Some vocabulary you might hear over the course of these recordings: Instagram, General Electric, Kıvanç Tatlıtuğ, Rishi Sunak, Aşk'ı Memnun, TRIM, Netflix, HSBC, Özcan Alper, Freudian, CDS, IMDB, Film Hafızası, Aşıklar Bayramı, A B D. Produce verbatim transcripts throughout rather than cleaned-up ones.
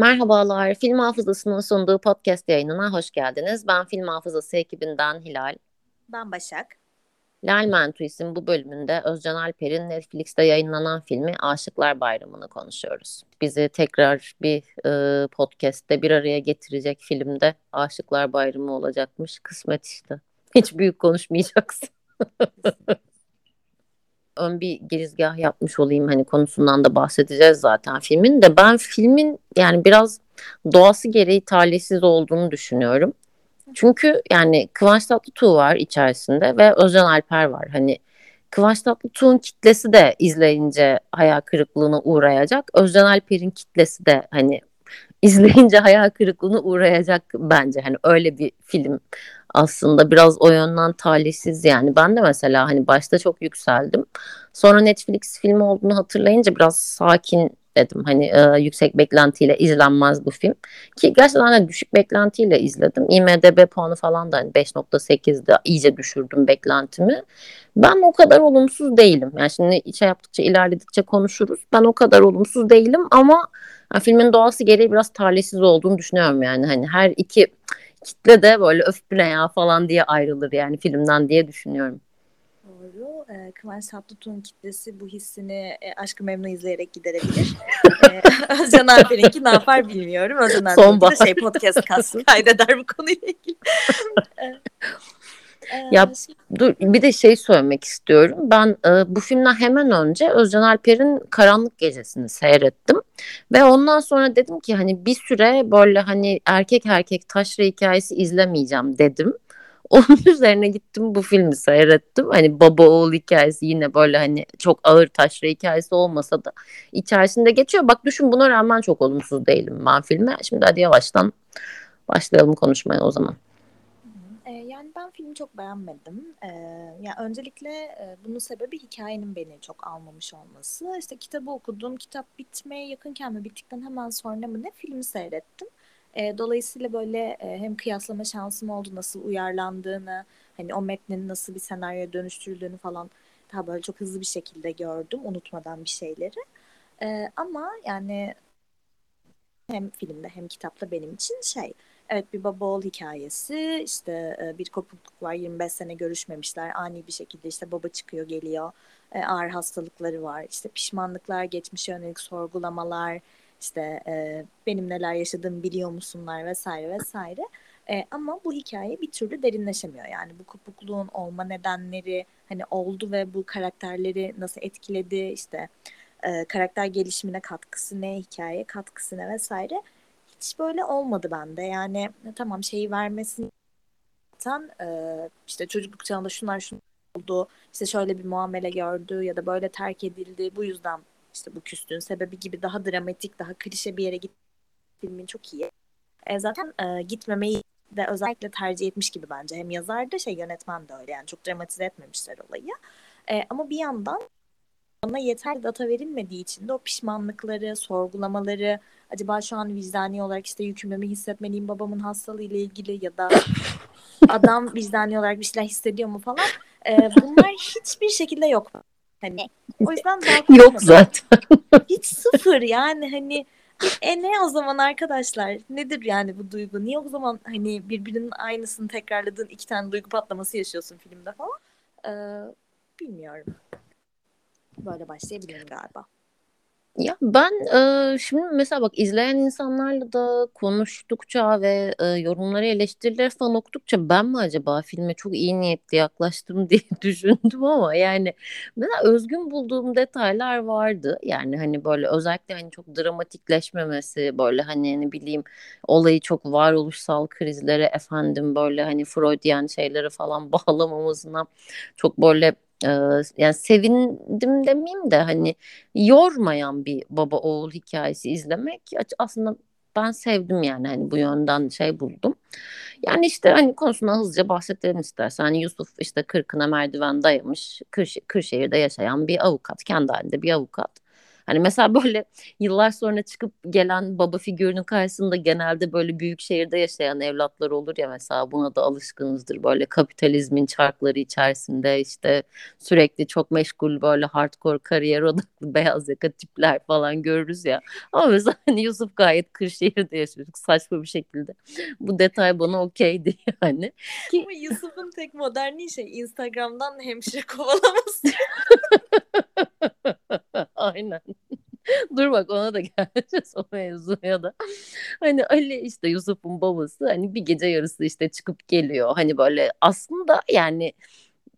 Merhabalar, Film Hafızası'nın sunduğu podcast yayınına hoş geldiniz. Ben Film Hafızası ekibinden Hilal. Ben Başak. Lal Mentu isim bu bölümünde Özcan Alper'in Netflix'te yayınlanan filmi Aşıklar Bayramı'nı konuşuyoruz. Bizi tekrar bir e, podcast'te bir araya getirecek filmde Aşıklar Bayramı olacakmış. Kısmet işte. Hiç büyük konuşmayacaksın. Ön bir girizgah yapmış olayım, hani konusundan da bahsedeceğiz zaten filmin de. Ben filmin yani biraz doğası gereği talihsiz olduğunu düşünüyorum. Çünkü yani Kıvanç Tatlıtuğ var içerisinde ve Özcan Alper var. Hani Kıvanç Tatlıtuğ'un kitlesi de izleyince hayal kırıklığına uğrayacak. Özcan Alper'in kitlesi de hani izleyince hayal kırıklığına uğrayacak bence. Hani öyle bir film aslında, biraz o yönden talihsiz yani. Ben de mesela hani başta çok yükseldim. Sonra Netflix filmi olduğunu hatırlayınca biraz sakin dedim. Hani e, yüksek beklentiyle izlenmez bu film. Ki gerçekten de düşük beklentiyle izledim. I M D B puanı falan da hani beş nokta sekizde iyice düşürdüm beklentimi. Ben o kadar olumsuz değilim. Yani şimdi içe yaptıkça, ilerledikçe konuşuruz. Ben o kadar olumsuz değilim ama yani filmin doğası gereği biraz talihsiz olduğunu düşünüyorum yani. Hani her iki kitle de böyle öfbüne ya falan diye ayrılır yani filmden diye düşünüyorum. Doğru. E, Kıvanç Tatlıtuğ'un kitlesi bu hissini e, Aşk'ı Memnun izleyerek giderebilir. e, Özcan Alper'inki ne yapar bilmiyorum. Özcan Alper'inki de şey, podcast kastı kaydeder bu konuyla ilgili. e, e, ya şey... dur bir de şey söylemek istiyorum. Ben e, bu filmden hemen önce Özcan Alper'in Karanlık Gecesi'ni seyrettim. Ve ondan sonra dedim ki hani bir süre böyle hani erkek erkek taşra hikayesi izlemeyeceğim dedim. Onun üzerine gittim bu filmi seyrettim. Hani baba oğul hikayesi yine böyle hani çok ağır taşra hikayesi olmasa da içerisinde geçiyor. Bak düşün, buna rağmen çok olumsuz değilim ben filme. Şimdi hadi yavaştan başlayalım konuşmaya o zaman. Yani ben filmi çok beğenmedim. Ee, yani öncelikle e, bunun sebebi hikayenin beni çok almamış olması. İşte kitabı okudum. Kitap bitmeye yakınken mi, bittikten hemen sonra mı ne filmi seyrettim. E, dolayısıyla böyle e, hem kıyaslama şansım oldu, nasıl uyarlandığını, hani o metnin nasıl bir senaryoya dönüştürüldüğünü falan daha böyle çok hızlı bir şekilde gördüm, unutmadan bir şeyleri. E, ama yani hem filmde hem kitapta benim için şey, evet bir baba oğul hikayesi, işte e, bir kopukluk var, yirmi beş sene görüşmemişler, ani bir şekilde işte baba çıkıyor geliyor, e, ağır hastalıkları var, işte pişmanlıklar, geçmişe yönelik sorgulamalar, İşte e, benim neler yaşadığımı biliyor musunlar vesaire vesaire. E, ama bu hikaye bir türlü derinleşemiyor. Yani bu kopukluğun olma nedenleri hani oldu ve bu karakterleri nasıl etkiledi, işte e, karakter gelişimine katkısı ne, hikaye katkısı ne vesaire. Hiç böyle olmadı bende. Yani tamam şeyi vermesin zaten e, işte çocukluk çağında şunlar şunlar oldu, işte şöyle bir muamele gördü ya da böyle terk edildi, bu yüzden İşte bu küstüğün sebebi gibi daha dramatik, daha klişe bir yere git filmin çok iyi. E zaten e, gitmemeyi de özellikle tercih etmiş gibi bence. Hem yazar da şey, yönetmen de öyle. Yani çok dramatize etmemişler olayı. E, ama bir yandan ona yeterli data verilmediği için de o pişmanlıkları, sorgulamaları, acaba şu an vicdani olarak işte yükümlülüğümü hissetmeliyim babamın hastalığı ile ilgili ya da adam vicdani olarak bir şeyler hissediyor mu falan. E, bunlar hiçbir şekilde yok. Hani o yüzden daha yok zaten. Hiç sıfır yani hani e ne o zaman arkadaşlar, nedir yani bu duygu, niye o zaman hani birbirinin aynısını tekrarladığın iki tane duygu patlaması yaşıyorsun filmde falan. Ee, bilmiyorum, böyle başlayabilirim galiba. Ya ben e, şimdi mesela bak izleyen insanlarla da konuştukça ve e, yorumları, eleştirileri falan okudukça ben mi acaba filme çok iyi niyetli yaklaştım diye düşündüm ama yani mesela özgün bulduğum detaylar vardı. Yani hani böyle özellikle hani çok dramatikleşmemesi, böyle hani ne bileyim olayı çok varoluşsal krizlere, efendim böyle hani Freudian şeylere falan bağlamamasına çok böyle yani sevindim demeyeyim de hani yormayan bir baba oğul hikayesi izlemek aslında ben sevdim yani hani bu yönden şey buldum. Yani işte hani konusuna hızlıca bahsedelim istersen. Hani Yusuf işte kırkına merdiven dayamış, Kırş- Kırşehir'de yaşayan bir avukat, kendi halinde bir avukat. Hani mesela böyle yıllar sonra çıkıp gelen baba figürünün karşısında genelde böyle büyük şehirde yaşayan evlatlar olur ya, mesela buna da alışkınızdır. Böyle kapitalizmin çarkları içerisinde işte sürekli çok meşgul, böyle hardcore kariyer odaklı beyaz yaka tipler falan görürüz ya. Ama mesela hani Yusuf gayet Kırşehir'de yaşıyorduk saçma bir şekilde. Bu detay bana okeydi yani. Ama Yusuf'un tek moderni şey Instagram'dan hemşire kovalaması. Aynen. Dur bak, ona da geleceğiz, o mevzuya da. Hani Ali işte Yusuf'un babası hani bir gece yarısı işte çıkıp geliyor. Hani böyle aslında yani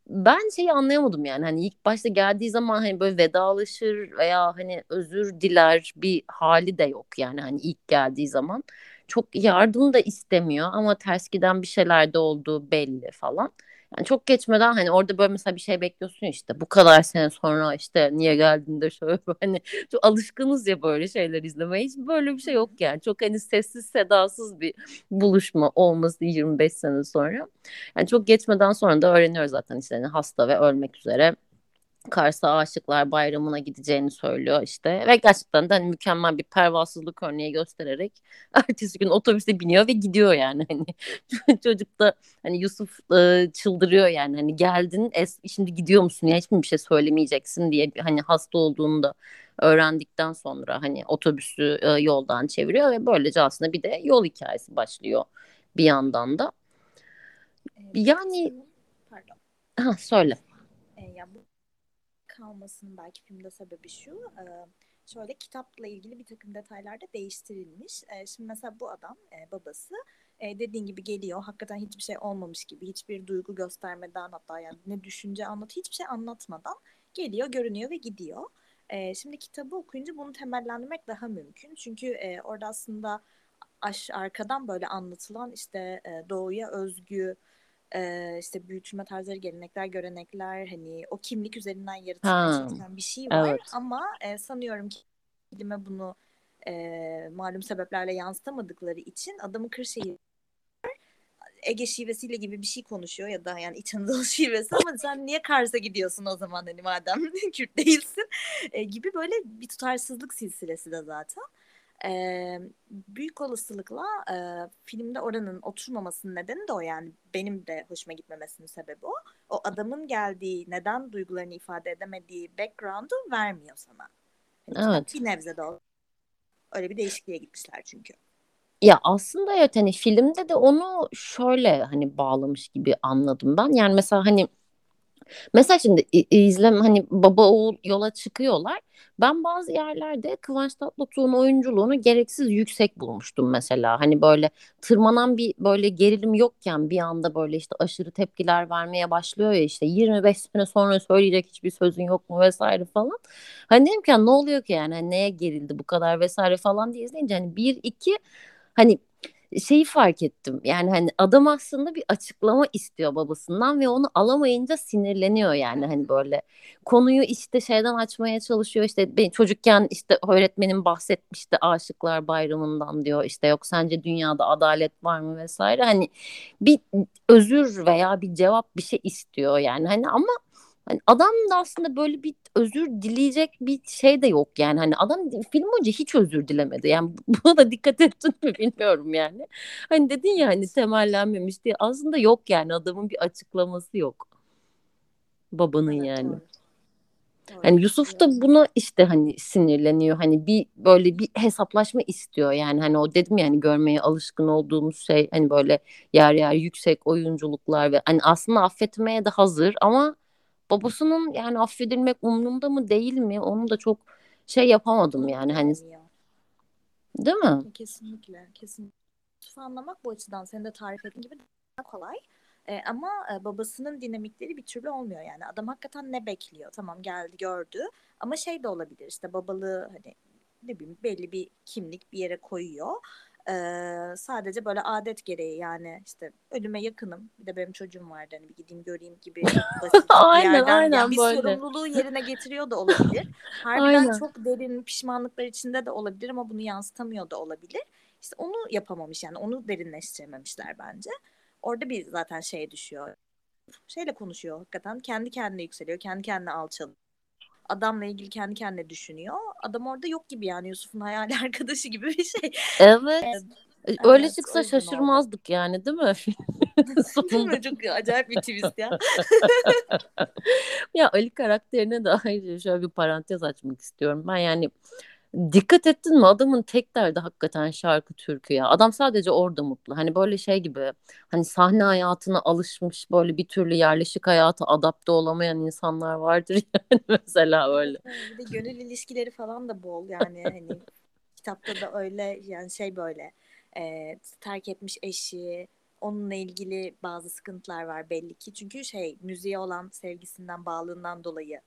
ben şeyi anlayamadım yani. Hani ilk başta geldiği zaman hani böyle vedalaşır veya hani özür diler bir hali de yok yani. Hani ilk geldiği zaman çok yardım da istemiyor ama ters giden bir şeyler de olduğu belli falan. Yani çok geçmeden hani orada böyle mesela bir şey bekliyorsun işte, bu kadar sene sonra işte niye geldin de şöyle, hani çok alışkınız ya böyle şeyler izlemeye, hiç böyle bir şey yok yani. Çok hani sessiz sedasız bir buluşma olması yirmi beş sene sonra. Yani çok geçmeden sonra da öğreniyoruz zaten işte hani hasta ve ölmek üzere. Kars'a Aşıklar Bayramı'na gideceğini söylüyor işte. Ve gerçekten de hani mükemmel bir pervasızlık örneği göstererek ertesi gün otobüse biniyor ve gidiyor yani. Hani çocuk da hani Yusuf ıı, çıldırıyor yani. Hani geldin es- şimdi gidiyor musun ya, hiçbir bir şey söylemeyeceksin diye hani hasta olduğunu da öğrendikten sonra hani otobüsü ıı, yoldan çeviriyor ve böylece aslında bir de yol hikayesi başlıyor bir yandan da. Yani pardon. Ha, söyle. E, ya bu kalmasının belki filmde sebebi şu, şöyle kitapla ilgili bir takım detaylar da değiştirilmiş. Şimdi mesela bu adam, babası, dediğin gibi geliyor, hakikaten hiçbir şey olmamış gibi, hiçbir duygu göstermeden, hatta yani ne düşünce anlat, hiçbir şey anlatmadan geliyor, görünüyor ve gidiyor. Şimdi kitabı okuyunca bunu temellendirmek daha mümkün. Çünkü orada aslında arkadan böyle anlatılan işte doğuya özgü, Ee, işte büyütülme tarzları, gelenekler, görenekler, hani o kimlik üzerinden yaratılmaya çalışan bir şey var. Evet. Ama e, sanıyorum ki filme bunu e, malum sebeplerle yansıtamadıkları için adamın Kırşehir Ege şivesiyle gibi bir şey konuşuyor ya da yani İç Anadolu şivesi, ama sen niye Kars'a gidiyorsun o zaman hani madem Kürt değilsin e, gibi böyle bir tutarsızlık silsilesi de zaten. Ee, büyük olasılıkla e, filmde oranın oturmamasının nedeni de o yani, benim de hoşuma gitmemesinin sebebi o. O adamın geldiği, neden duygularını ifade edemediği background'u vermiyor sana. Yani evet. Bir nebze de o. Öyle bir değişikliğe gitmişler çünkü. Ya aslında evet, hani filmde de onu şöyle hani bağlamış gibi anladım ben. Yani mesela hani Mesela şimdi izlem hani baba oğul yola çıkıyorlar. Ben bazı yerlerde Kıvanç Tatlıtuğ'un oyunculuğunu gereksiz yüksek bulmuştum mesela. Hani böyle tırmanan bir böyle gerilim yokken bir anda böyle işte aşırı tepkiler vermeye başlıyor ya, işte yirmi beş sene sonra söyleyecek hiçbir sözün yok mu vesaire falan. Hani dedim ki ne oluyor ki yani, hani neye gerildi bu kadar vesaire falan diye izleyince hani bir iki hani şeyi fark ettim. Yani hani adam aslında bir açıklama istiyor babasından ve onu alamayınca sinirleniyor yani. Hani böyle konuyu işte şeyden açmaya çalışıyor. İşte ben çocukken işte öğretmenim bahsetmişti Aşıklar Bayramı'ndan diyor. İşte yok sence dünyada adalet var mı vesaire. Hani bir özür veya bir cevap bir şey istiyor yani. Hani ama hani adam da aslında böyle bir özür dileyecek bir şey de yok yani. Hani adam film boyunca hiç özür dilemedi. Yani buna da dikkat ettin mi bilmiyorum yani. Hani dedin ya hani temellenmemiş diye, aslında yok yani, adamın bir açıklaması yok. Babanın evet, yani. Doğru. Yani Yusuf da buna işte hani sinirleniyor. Hani bir böyle bir hesaplaşma istiyor. Yani hani o dedim yani, görmeye alışkın olduğumuz şey hani böyle yer yer yüksek oyunculuklar ve hani aslında affetmeye de hazır ama babasının yani affedilmek umurumda mı değil mi? Onu da çok şey yapamadım yani. Hani değil mi? Kesinlikle. Kesinlikle. Anlamak bu açıdan senin de tarif ettiğin gibi daha kolay. Ee, ama babasının dinamikleri bir türlü olmuyor yani. Adam hakikaten ne bekliyor? Tamam geldi gördü ama şey de olabilir işte, babalığı hani ne bileyim belli bir kimlik bir yere koyuyor. Ee, sadece böyle adet gereği yani işte ölüme yakınım, bir de benim çocuğum vardı hani bir gideyim göreyim gibi basit aynen, bir yerden aynen, yani bir böyle sorumluluğu yerine getiriyor da olabilir. Harbiden aynen. Çok derin pişmanlıklar içinde de olabilir ama bunu yansıtamıyor da olabilir. İşte onu yapamamış yani, onu derinleştirememişler bence. Orada bir zaten şey düşüyor, şeyle konuşuyor hakikaten, kendi kendine yükseliyor, kendi kendine alçalıyor. adamla ilgili kendi kendine düşünüyor. Adam orada yok gibi yani, Yusuf'un hayali arkadaşı gibi bir şey. Evet. Evet, öyle çıksa evet, şaşırmazdık oldu. Yani değil mi? Değil mi? Çok acayip bir twist ya. Ya Ali karakterine dair şöyle bir parantez açmak istiyorum. Ben yani dikkat ettin mi, adamın tek derdi hakikaten şarkı türkü ya. Adam sadece orada mutlu. Hani böyle şey gibi, hani sahne hayatına alışmış, böyle bir türlü yerleşik hayata adapte olamayan insanlar vardır yani mesela öyle. Bir de gönül ilişkileri falan da bol yani hani kitapta da öyle yani şey böyle e, terk etmiş eşi, onunla ilgili bazı sıkıntılar var belli ki. Çünkü şey müziğe olan sevgisinden, bağlılığından dolayı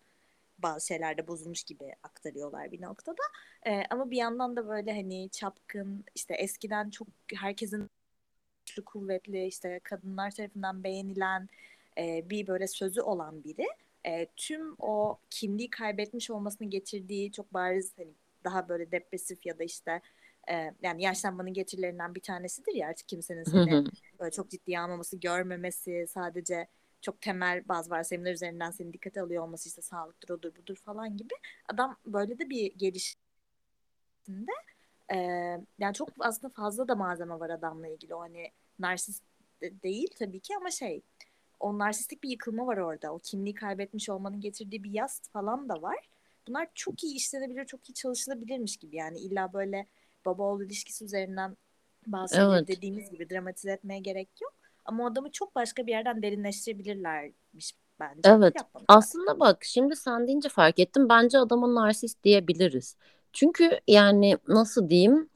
bazı şeylerde bozulmuş gibi aktarıyorlar bir noktada. Ee, ama bir yandan da böyle hani çapkın, işte eskiden çok herkesin güçlü, kuvvetli, işte kadınlar tarafından beğenilen e, bir böyle sözü olan biri. E, tüm o kimliği kaybetmiş olmasını getirdiği çok bariz hani daha böyle depresif ya da işte e, yani yaşlanmanın getirilerinden bir tanesidir ya, artık kimsenin seni böyle çok ciddiye almaması, görmemesi, sadece çok temel bazı varsayımlar üzerinden seni dikkate alıyor olması, işte sağlıktır, odur, budur falan gibi. Adam böyle de bir gelişimde e, yani çok aslında fazla da malzeme var adamla ilgili. O hani narsist de değil tabii ki ama şey, o narsistik bir yıkılma var orada. O kimliği kaybetmiş olmanın getirdiği bir yas falan da var. Bunlar çok iyi işlenebilir, çok iyi çalışılabilirmiş gibi. Yani illa böyle baba oğul ilişkisi üzerinden bazı evet. dediğimiz gibi dramatize etmeye gerek yok. Ama adamı çok başka bir yerden derinleştirebilirlermiş bence. Evet. Yapmadım. Aslında bak şimdi sen deyince fark ettim. Bence adamı narsist diyebiliriz. Çünkü yani nasıl diyeyim?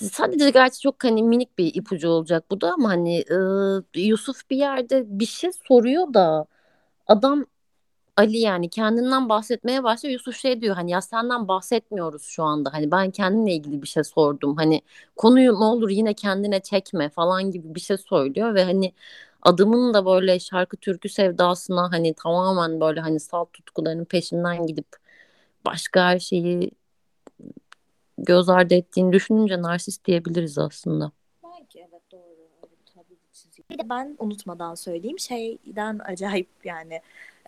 Sadece gerçi çok hani minik bir ipucu olacak bu da ama hani e, Yusuf bir yerde bir şey soruyor da adam Ali yani kendinden bahsetmeye başlıyor. Yusuf şey diyor hani ya senden bahsetmiyoruz şu anda. Hani ben kendimle ilgili bir şey sordum. Hani konuyu ne olur yine kendine çekme falan gibi bir şey söylüyor. Ve hani adamın da böyle şarkı türkü sevdasına hani tamamen böyle hani salt tutkularının peşinden gidip başka her şeyi göz ardı ettiğini düşününce narsist diyebiliriz aslında. Belki evet doğru. Ben unutmadan söyleyeyim şeyden acayip yani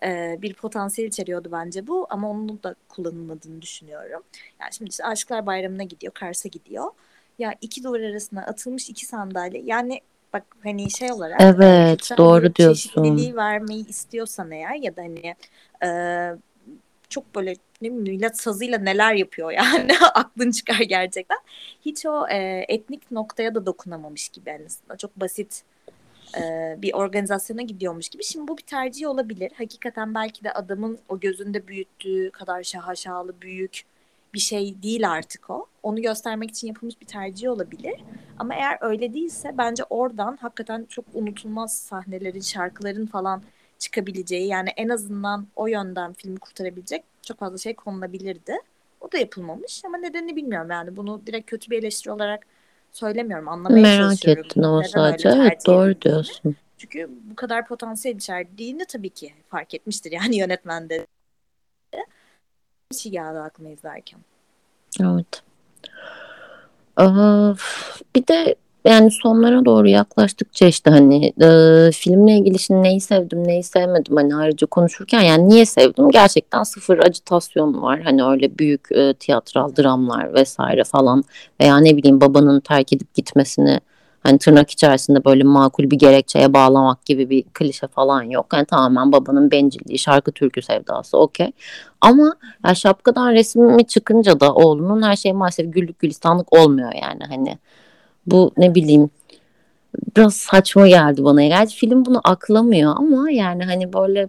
e, bir potansiyel içeriyordu bence bu ama onun da kullanılmadığını düşünüyorum. Yani şimdi işte Aşklar Bayramı'na gidiyor, Kars'a gidiyor. Ya iki duvar arasına atılmış iki sandalye. Yani bak hani şey olarak evet doğru diyorsun. Çeşitliliği vermeyi istiyorsan eğer ya da hani e, çok böyle ne bileyim millet sazıyla neler yapıyor yani aklın çıkar gerçekten. Hiç o e, etnik noktaya da dokunamamış gibi aslında. Çok basit bir organizasyona gidiyormuş gibi. Şimdi bu bir tercih olabilir. Hakikaten belki de adamın o gözünde büyüttüğü kadar şahaşalı büyük bir şey değil artık o. Onu göstermek için yapılmış bir tercih olabilir. Ama eğer öyle değilse bence oradan hakikaten çok unutulmaz sahnelerin, şarkıların falan çıkabileceği, yani en azından o yönden filmi kurtarabilecek çok fazla şey konulabilirdi. O da yapılmamış ama nedenini bilmiyorum yani. Bunu direkt kötü bir eleştiri olarak söylemiyorum, anlamaya merak çalışıyorum. Merak ettin ama sadece. Evet doğru diyorsun. Çünkü bu kadar potansiyel içerdiğini tabii ki fark etmiştir. Yani yönetmen de bir şey geldi aklıma izlerken. Evet. Of. Bir de yani sonlara doğru yaklaştıkça işte hani e, filmle ilgili şimdi neyi sevdim neyi sevmedim hani ayrıca konuşurken yani niye sevdim, gerçekten sıfır acitasyon var hani öyle büyük e, tiyatral dramlar vesaire falan veya ne bileyim babanın terk edip gitmesini hani tırnak içerisinde böyle makul bir gerekçeye bağlamak gibi bir klişe falan yok. Yani tamamen babanın bencilliği, şarkı türkü sevdası okey. Ama yani şapkadan resmi çıkınca da oğlunun her şey maalesef güllük gülistanlık olmuyor yani hani. Bu ne bileyim biraz saçma geldi bana. Gerçi film bunu aklamıyor ama yani hani böyle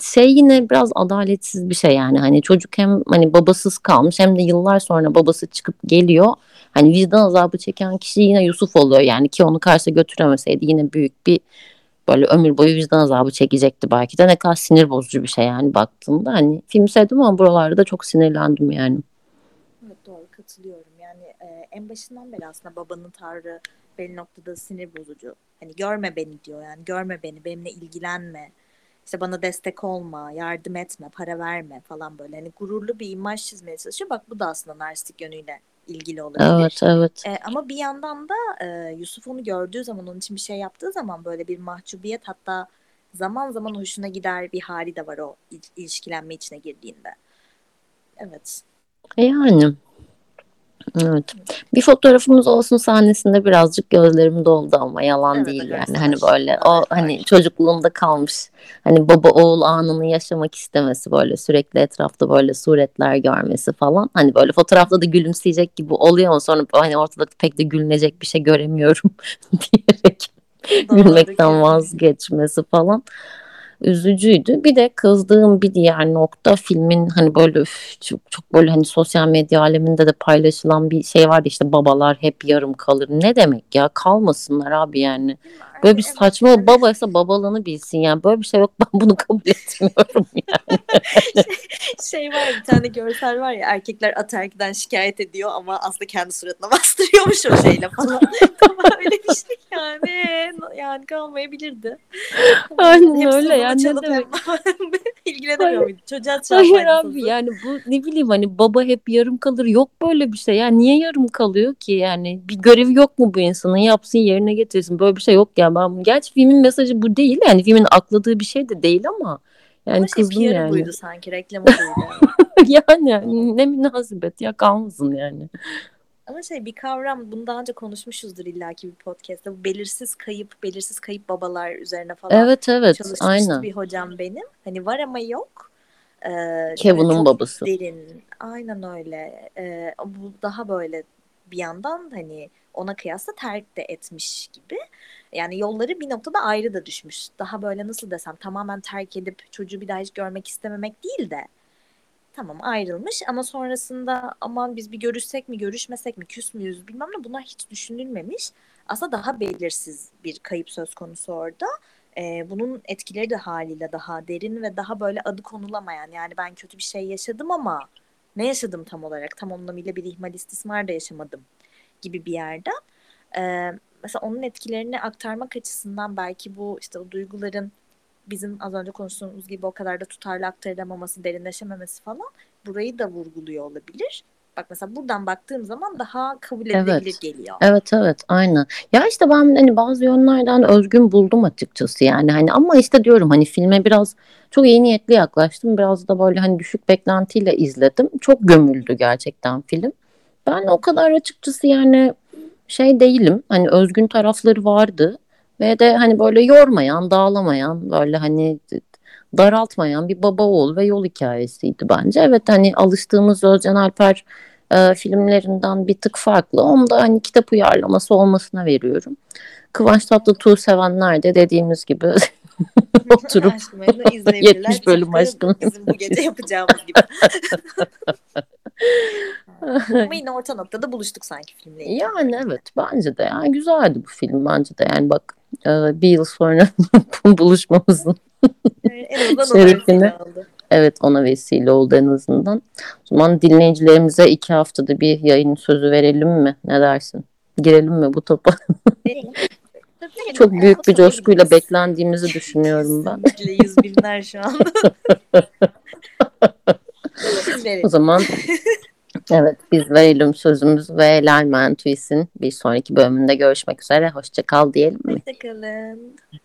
şey yine biraz adaletsiz bir şey yani. Hani çocuk hem hani babasız kalmış hem de yıllar sonra babası çıkıp geliyor. Hani vicdan azabı çeken kişi yine Yusuf oluyor yani ki onu karşıya götüremeseydi yine büyük bir böyle ömür boyu vicdan azabı çekecekti belki de. Ne kadar sinir bozucu bir şey yani baktığımda. Hani film sevdim ama buralarda da çok sinirlendim yani. Evet doğru katılıyorum. Yani e, en başından beri aslında babanın tavrı belli noktada sinir bozucu. Hani görme beni diyor yani, görme beni, benimle ilgilenme, işte bana destek olma, yardım etme, para verme falan böyle. Hani gururlu bir imaj çizmeye çalışıyor. Bak bu da aslında narsistik yönüyle ilgili olabilir. Evet evet. E, ama bir yandan da e, Yusuf onu gördüğü zaman, onun için bir şey yaptığı zaman böyle bir mahcubiyet, hatta zaman zaman hoşuna gider bir hali de var o il- ilişkilenme içine girdiğinde. Evet. Yani. Evet. Bir fotoğrafımız olsun sahnesinde birazcık gözlerim doldu ama yalan evet, değil yani. Gerçekten. Hani böyle evet, o hani çocukluğumda kalmış hani baba oğul anını yaşamak istemesi, böyle sürekli etrafta böyle suretler görmesi falan. Hani böyle fotoğrafta da gülümseyecek gibi oluyor ama sonra hani ortada pek de gülünecek bir şey göremiyorum diyerek gülmekten vazgeçmesi falan. Üzücüydü. Bir de kızdığım bir diğer nokta filmin hani böyle üf, çok, çok böyle hani sosyal medya aleminde de paylaşılan bir şey vardı işte, babalar hep yarım kalır. Ne demek ya? Kalmasınlar abi yani. Böyle bir saçma, evet, babaysa babalığını bilsin yani. Böyle bir şey yok. Ben bunu kabul etmiyorum yani. şey, şey var, bir tane görsel var ya, erkekler ataerkiden şikayet ediyor ama aslında kendi suratına bastırıyormuş o şeyle falan. Öyle bir şey yani. Yani kalmayabilirdi. Aynen hepsi öyle yani. Ne demek? İlgilenemiyor muydu? Çocuğa çarpmaydı. Hayır abi sözü. Yani bu ne bileyim hani baba hep yarım kalır. Yok böyle bir şey. Yani niye yarım kalıyor ki yani? Bir görevi yok mu bu insanın? Yapsın, yerine getirsin. Böyle bir şey yok yani. Ben, gerçi filmin mesajı bu değil yani, filmin akladığı bir şey de değil ama yani ama kızdım şey, yani. Buydu sanki, reklamı buydu. Yani ne münasebet ya, kalmasın yani. Ama şey, bir kavram, bunu daha önce konuşmuşuzdur illaki bir podcast'ta. Bu belirsiz kayıp, belirsiz kayıp babalar üzerine falan evet, evet, çalışmıştı aynen. Bir hocam benim. Hani var ama yok. Ee, Kevin'in babası. Derin. Aynen öyle. Ee, bu daha böyle bir yandan hani ona kıyasla terk de etmiş gibi. Yani yolları bir noktada ayrı da düşmüş. Daha böyle nasıl desem, tamamen terk edip çocuğu bir daha hiç görmek istememek değil de. Tamam, ayrılmış ama sonrasında aman biz bir görüşsek mi, görüşmesek mi, küs müyüz bilmem ne, buna hiç düşünülmemiş. Aslında daha belirsiz bir kayıp söz konusu orada. Ee, bunun etkileri de haliyle daha derin ve daha böyle adı konulamayan, yani ben kötü bir şey yaşadım ama ne yaşadım tam olarak, tam anlamıyla bir ihmal, istismar da yaşamadım gibi bir yerden. Ee, mesela onun etkilerini aktarmak açısından belki bu işte o duyguların bizim az önce konuştuğumuz gibi o kadar da tutarlı aktarılamaması, derinleşememesi falan burayı da vurguluyor olabilir. Bak mesela buradan baktığım zaman daha kabul edilebilir evet. geliyor. Evet evet aynen. Ya işte ben hani bazı yönlerden özgün buldum açıkçası yani hani, ama işte diyorum hani filme biraz çok iyi niyetli yaklaştım. Biraz da böyle hani düşük beklentiyle izledim. Çok gömüldü gerçekten film. Ben o kadar açıkçası yani şey değilim. Hani özgün tarafları vardı. Ve de hani böyle yormayan, dağlamayan, böyle hani daraltmayan bir baba oğul ve yol hikayesiydi bence. Evet hani alıştığımız Özcan Alper e, filmlerinden bir tık farklı. Onu da hani kitap uyarlaması olmasına veriyorum. Kıvanç Tatlıtuğ sevenler de dediğimiz gibi oturup yetmiş bölüm aşkını bizim bu gece yapacağımız gibi. Ama yine orta noktada buluştuk sanki filmle. Yani evet bence de yani güzeldi bu film bence de yani bak bir yıl sonra buluşmamızın en azından şerefine evet ona vesile oldu en azından. O zaman dinleyicilerimize iki haftada bir yayın sözü verelim mi? Ne dersin? Girelim mi bu topa? Çok büyük bir coşkuyla beklendiğimizi düşünüyorum ben. Yüz binler şu anda. O zaman evet biz verelim sözümüz ve Lerman Twist'in bir sonraki bölümünde görüşmek üzere. Hoşça kal diyelim mi? Hoşça kalın.